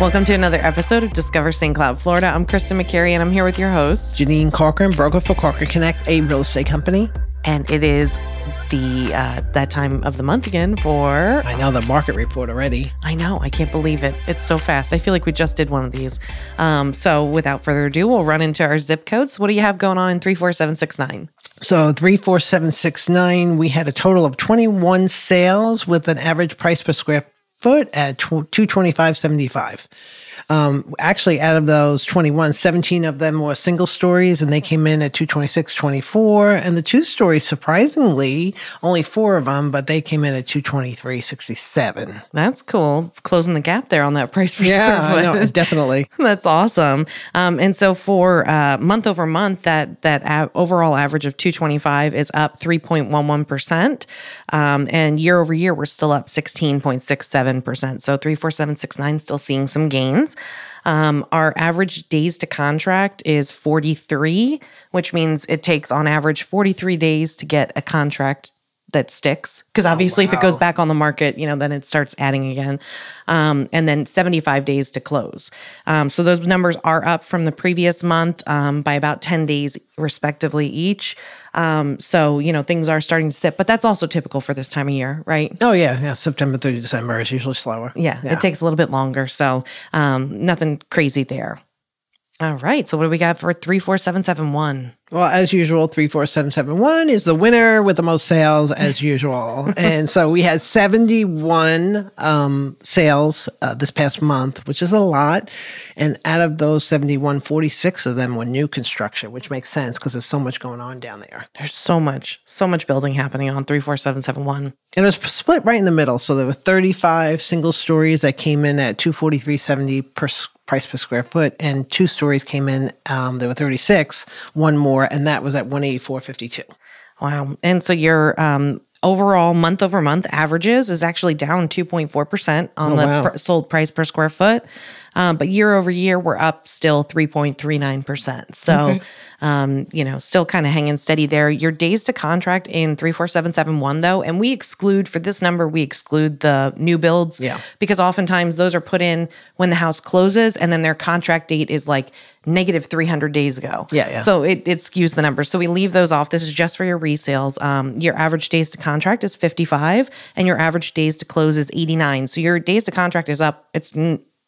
Welcome to another episode of Discover St. Cloud, Florida. I'm Kristen McCary, and I'm here with your host, Janine Corcoran, broker for Corcoran Connect, a real estate company. And it is the that time of the month again for... I know, the market report already. I know. I can't believe it. It's so fast. I feel like we just did one of these. So without further ado, we'll run into our zip codes. What do you have going on in 34769? So 34769, we had a total of 21 sales with an average price per square foot at $225.75. Actually, out of those 21, 17 of them were single stories, and they came in at $226.24. And the two stories, surprisingly, only four of them, but they came in at $223.67. That's cool. Closing the gap there on that price per square foot. Yeah, I know, definitely. That's awesome. And so for month over month, that overall average of $225 is up 3.11%. And year over year, we're still up 16.67%. So 34769 still seeing some gains. Our average days to contract is 43, which means it takes on average 43 days to get a contract that sticks. Because obviously, if it goes back on the market, you know, then it starts adding again. And then 75 days to close. So those numbers are up from the previous month by about 10 days respectively each. So, you know, things are starting to sit, but that's also typical for this time of year, right? Oh, yeah. Yeah. September through December is usually slower. Yeah. It takes a little bit longer. So nothing crazy there. All right. So what do we got for 34771? Well, as usual, 34771 is the winner with the most sales as usual. And so we had 71 sales this past month, which is a lot. And out of those 71, 46 of them were new construction, which makes sense because there's so much going on down there. There's so much building happening on 34771. And it was split right in the middle. So there were 35 single stories that came in at $243.70 per price per square foot, and two stories came in, there were 36, one more, and that was at $184.52. Wow. And so your overall month over month averages is actually down 2.4% on sold price per square foot. But year over year, we're up still 3.39%. So, okay. You know, still kind of hanging steady there. Your days to contract in 34771 though, and we exclude for this number, we exclude the new builds because oftentimes those are put in when the house closes and then their contract date is like negative 300 days ago. Yeah. So it skews the numbers. So we leave those off. This is just for your resales. Your average days to contract is 55 and your average days to close is 89. So your days to contract is up. It's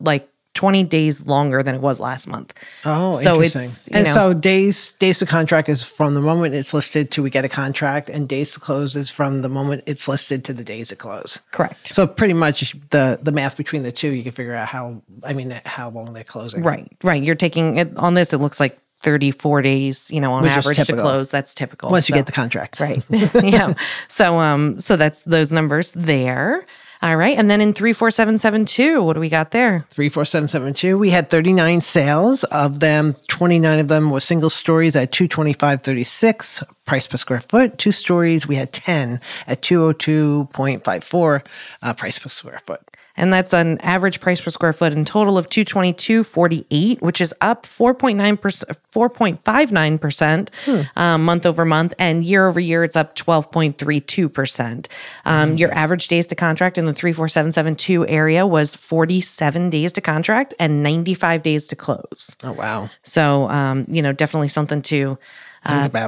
like 20 days longer than it was last month. Oh, so interesting. So days to contract is from the moment it's listed to we get a contract, and days to close is from the moment it's listed to the days it close. Correct. So pretty much the math between the two, you can figure out how long they're closing. Right. You're taking it on this. It looks like 34 days, you know, on average to close. That's typical. Once you get the contract, right? Yeah. So that's those numbers there. All right. And then in 34772, what do we got there? 34772, we had 39 sales. Of them, 29 of them were single stories at $225.36 price per square foot. Two stories, we had 10 at $202.54 price per square foot. And that's an average price per square foot in total of $222.48, which is up 4.59% month over month. And year over year, it's up 12.32%. Your average days to contract in the 34772 area was 47 days to contract and 95 days to close. Oh, wow. So, you know, definitely something to...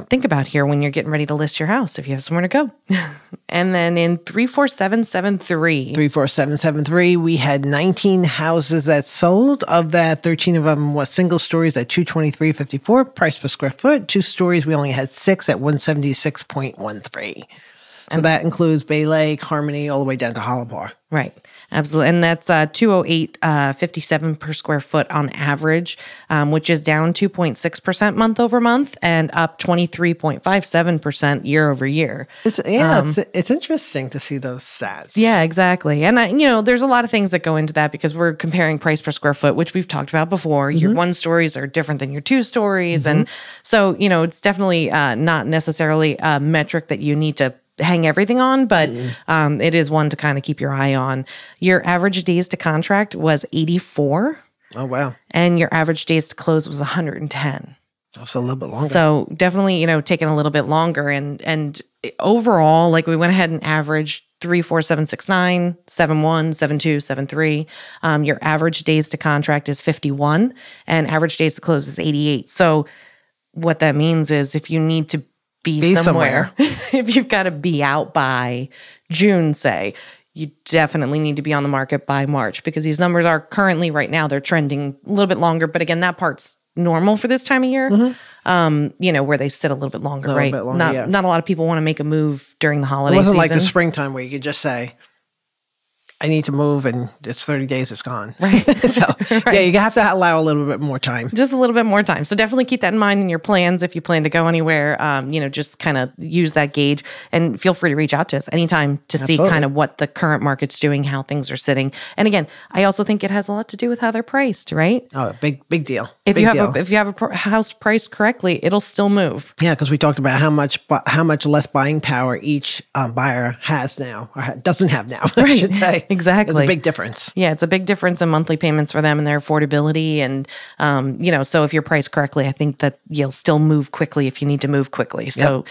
Think about here when you're getting ready to list your house, if you have somewhere to go. And then in 34773, we had 19 houses that sold. Of that, 13 of them were single stories at $223.54 price per square foot. Two stories, we only had 6 at $176.13. So that includes Bay Lake, Harmony, all the way down to Hollow Bar. Right. Absolutely. And that's $208.57 per square foot on average, which is down 2.6% month over month and up 23.57% year over year. It's interesting to see those stats. Yeah, exactly. And, you know, there's a lot of things that go into that because we're comparing price per square foot, which we've talked about before. Mm-hmm. Your one stories are different than your two stories. Mm-hmm. And so, you know, it's definitely not necessarily a metric that you need to hang everything on, but it is one to kind of keep your eye on. Your average days to contract was 84. Oh, wow. And your average days to close was 110. That's a little bit longer. So definitely, you know, taking a little bit longer. And overall, like we went ahead and averaged 3, 4, 7, 6, 9, 7, 1, 7, 2, 7, 3. Your average days to contract is 51 and average days to close is 88. So what that means is if you need to be somewhere. If you've got to be out by June, say, you definitely need to be on the market by March because these numbers are currently right now, they're trending a little bit longer. But again, that part's normal for this time of year, you know, where they sit a little bit longer, right? Not a lot of people want to make a move during the holiday season. It wasn't like the springtime where you could just say, I need to move and it's 30 days, it's gone. Right. So yeah, you have to allow a little bit more time. Just a little bit more time. So definitely keep that in mind in your plans. If you plan to go anywhere, you know, just kind of use that gauge and feel free to reach out to us anytime to see kind of what the current market's doing, how things are sitting. And again, I also think it has a lot to do with how they're priced, right? Oh, big deal. If you have a house priced correctly, it'll still move. Yeah, because we talked about how much less buying power each buyer has now, or doesn't have now, I should say. Exactly. It's a big difference. Yeah, it's a big difference in monthly payments for them and their affordability. And, you know, so if you're priced correctly, I think that you'll still move quickly if you need to move quickly. So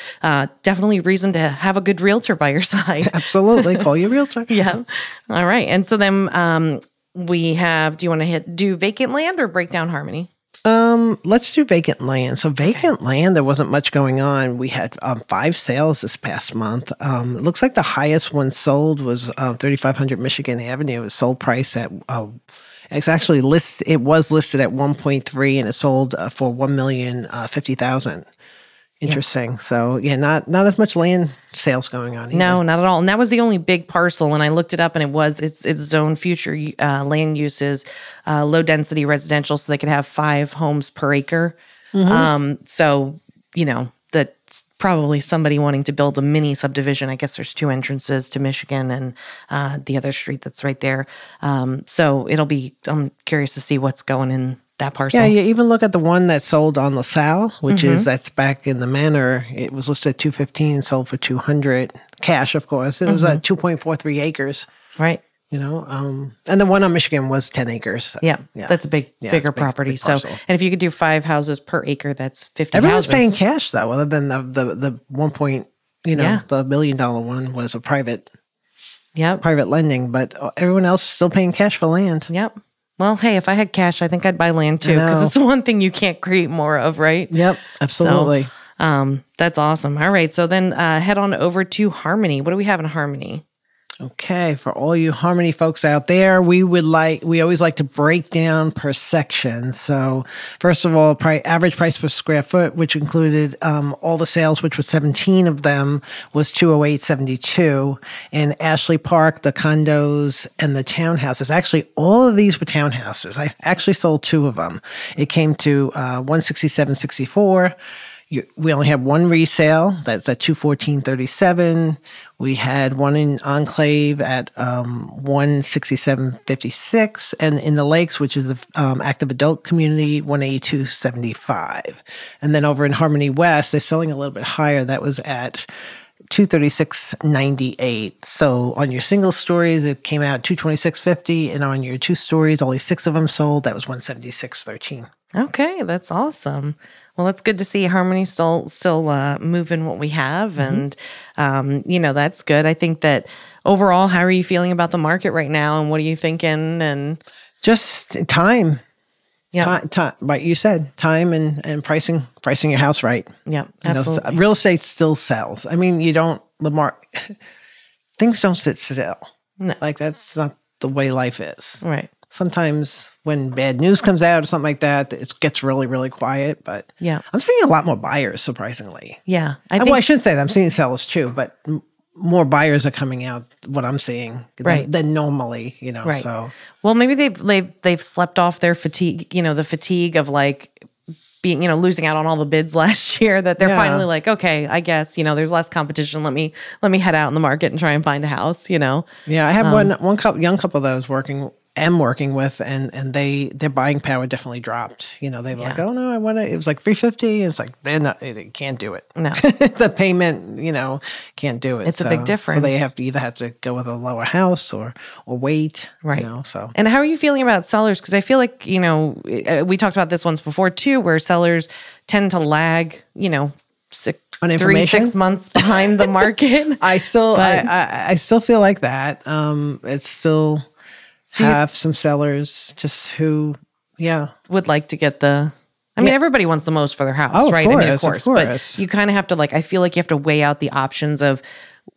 definitely reason to have a good realtor by your side. Absolutely. Call your realtor. Yeah. All right. And so then we have, do you want to do vacant land or break down Harmony? Let's do vacant land. So vacant land, there wasn't much going on. We had 5 sales this past month. It looks like the highest one sold was 3500 Michigan Avenue. It was sold price at it was listed at 1.3 and it sold for $1,050,000. Interesting. Yeah. So yeah, not as much land sales going on either. No, not at all. And that was the only big parcel. And I looked it up and it's zone future land uses, low density residential, so they could have 5 homes per acre. Mm-hmm. So, you know, that's probably somebody wanting to build a mini subdivision. I guess there's 2 entrances to Michigan and the other street that's right there. So it'll be, I'm curious to see what's going in that parcel. Yeah, you even look at the one that sold on LaSalle, which that's back in the Manor. It was listed at 215, sold for 200 cash, of course. It was at 2.43 acres. Right. You know, and the one on Michigan was 10 acres. So, yeah, that's a bigger property. Big parcel. So, and if you could do 5 houses per acre, that's 50 houses. Everyone's paying cash though, other than the the $1 million one was a private lending, but everyone else is still paying cash for land. Yep. Well, hey, if I had cash, I think I'd buy land too, because it's the one thing you can't create more of, right? Yep, absolutely. So, that's awesome. All right, so then head on over to Harmony. What do we have in Harmony? Okay, for all you Harmony folks out there, we always like to break down per section. So first of all, average price per square foot, which included all the sales, which was 17 of them, was $208.72. And Ashley Park, the condos and the townhouses. Actually, all of these were townhouses. I actually sold 2 of them. It came to $167.64. We only have one resale. That's at $214.37. We had one in Enclave at $167.56, and in the Lakes, which is the active adult community, $182.75. And then over in Harmony West, they're selling a little bit higher. That was at $236.98. So on your single stories, it came out $226.50, and on your 2 stories, only 6 of them sold. That was $176.13. Okay, that's awesome. Well, that's good to see Harmony still moving what we have. And, you know, that's good. I think that overall, how are you feeling about the market right now? And what are you thinking? And just time. Yeah. Like you said, time and pricing your house right. Yeah, absolutely. You know, real estate still sells. I mean, things don't sit still. No. Like, that's not the way life is. Right. Sometimes when bad news comes out or something like that, it gets really, really quiet. But yeah, I'm seeing a lot more buyers, surprisingly. Yeah. I shouldn't say that. I'm seeing sellers too, but more buyers are coming out, what I'm seeing, than normally, you know. Right. So, well, maybe they've slept off their fatigue, you know, the fatigue of like being, you know, losing out on all the bids last year, that they're finally like, okay, I guess, you know, there's less competition. Let me head out in the market and try and find a house, you know. Yeah. I have one young couple that was working am working with, and their buying power definitely dropped. You know, they were like, oh no, I want to, it was like $350. And it's like, they can't do it. No. The payment, you know, can't do it. It's a big difference. So they have to go with a lower house or wait. Right. You know, so. And how are you feeling about sellers? Cause I feel like, you know, we talked about this once before too, where sellers tend to lag, you know, 6 months behind the market. I still feel like that. It's still have some sellers just who, would like to get the. I mean, everybody wants the most for their house, right? Course, I mean, of course. But you kind of have to I feel like you have to weigh out the options of,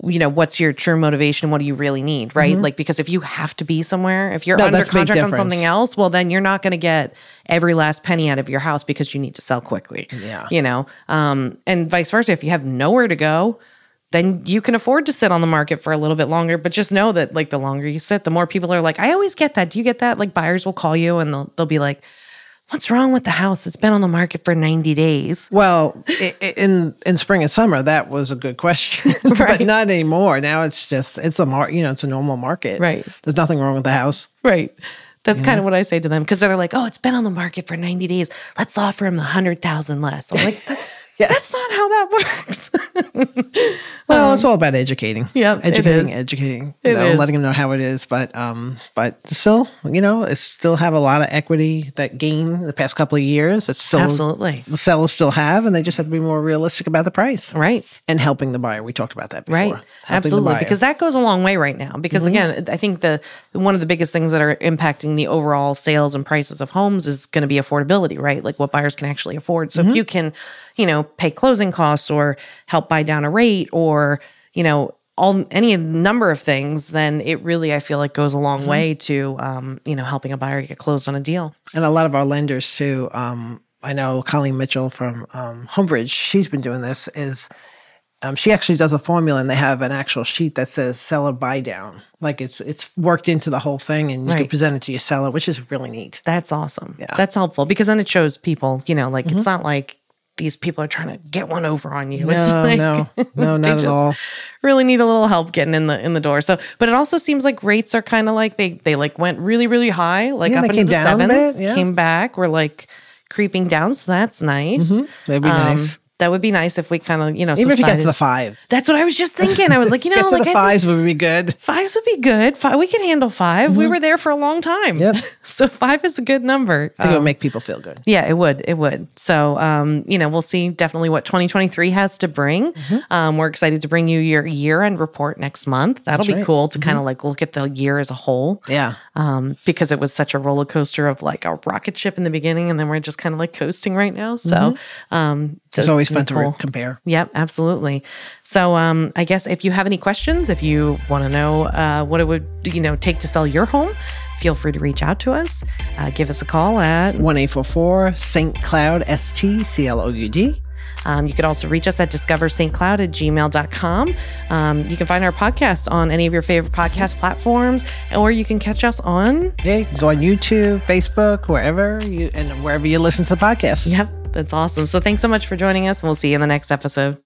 you know, what's your true motivation? What do you really need, right? Mm-hmm. Like, because if you have to be somewhere, if you're under contract on something else, well, then you're not going to get every last penny out of your house because you need to sell quickly, you know? And vice versa, if you have nowhere to go, then you can afford to sit on the market for a little bit longer, but just know that the longer you sit, the more people are like, I always get that. Do you get that? Like buyers will call you and they'll be like, what's wrong with the house? It's been on the market for 90 days. Well, in spring and summer, that was a good question, right. But not anymore. Now it's just, it's a normal market. Right. There's nothing wrong with the house. Right. That's kind of what I say to them because they're like, oh, it's been on the market for 90 days. Let's offer him the 100,000 less. I'm like, that's not how that works. Well, it's all about educating. Yeah, educating. Letting them know how it is. But still, you know, it still have a lot of equity that gained the past couple of years. It's still the sellers still have, and they just have to be more realistic about the price, right? And helping the buyer. We talked about that before, right? Helping the buyer. Because that goes a long way right now. Because again, I think one of the biggest things that are impacting the overall sales and prices of homes is going to be affordability, right? Like what buyers can actually afford. So if you can, you know, pay closing costs or help buy down a rate or, you know, any number of things, then it really, I feel like, goes a long way to, you know, helping a buyer get closed on a deal. And a lot of our lenders too, I know Colleen Mitchell from Homebridge, she's been doing this, she actually does a formula and they have an actual sheet that says seller buy down. Like it's worked into the whole thing and you can present it to your seller, which is really neat. That's awesome. Yeah. That's helpful because then it shows people, you know, like it's not like, these people are trying to get one over on you. No, it's like, no, not at all. Really need a little help getting in the door. So, but it also seems like rates are kind of like they like went really, really high, like up into the 7s, came back. We're like creeping down, so that's nice. Mm-hmm. That'd be nice. That would be nice if we kind of, you know, even subsided. If you get to the 5. That's what I was just thinking. I was like, you know, like the 5s would be good. 5s would be good. We could handle 5. Mm-hmm. We were there for a long time. Yep. So 5 is a good number. I think it would make people feel good. Yeah, it would. It would. So, you know, we'll see definitely what 2023 has to bring. Mm-hmm. We're excited to bring you your year-end report next month. That'll be cool to kind of like look at the year as a whole. Yeah. Because it was such a roller coaster of like a rocket ship in the beginning, and then we're just kind of like coasting right now. So, it's always fun to compare. Yep, absolutely. So I guess if you have any questions, if you want to know what it would, you know, take to sell your home, feel free to reach out to us. Give us a call at 1-844 St. Cloud, STCLOUD. You could also reach us at discoverstcloud@gmail.com. You can find our podcast on any of your favorite podcast platforms, or you can catch us on... Yeah, go on YouTube, Facebook, wherever you listen to the podcast. Yep, that's awesome. So thanks so much for joining us, and we'll see you in the next episode.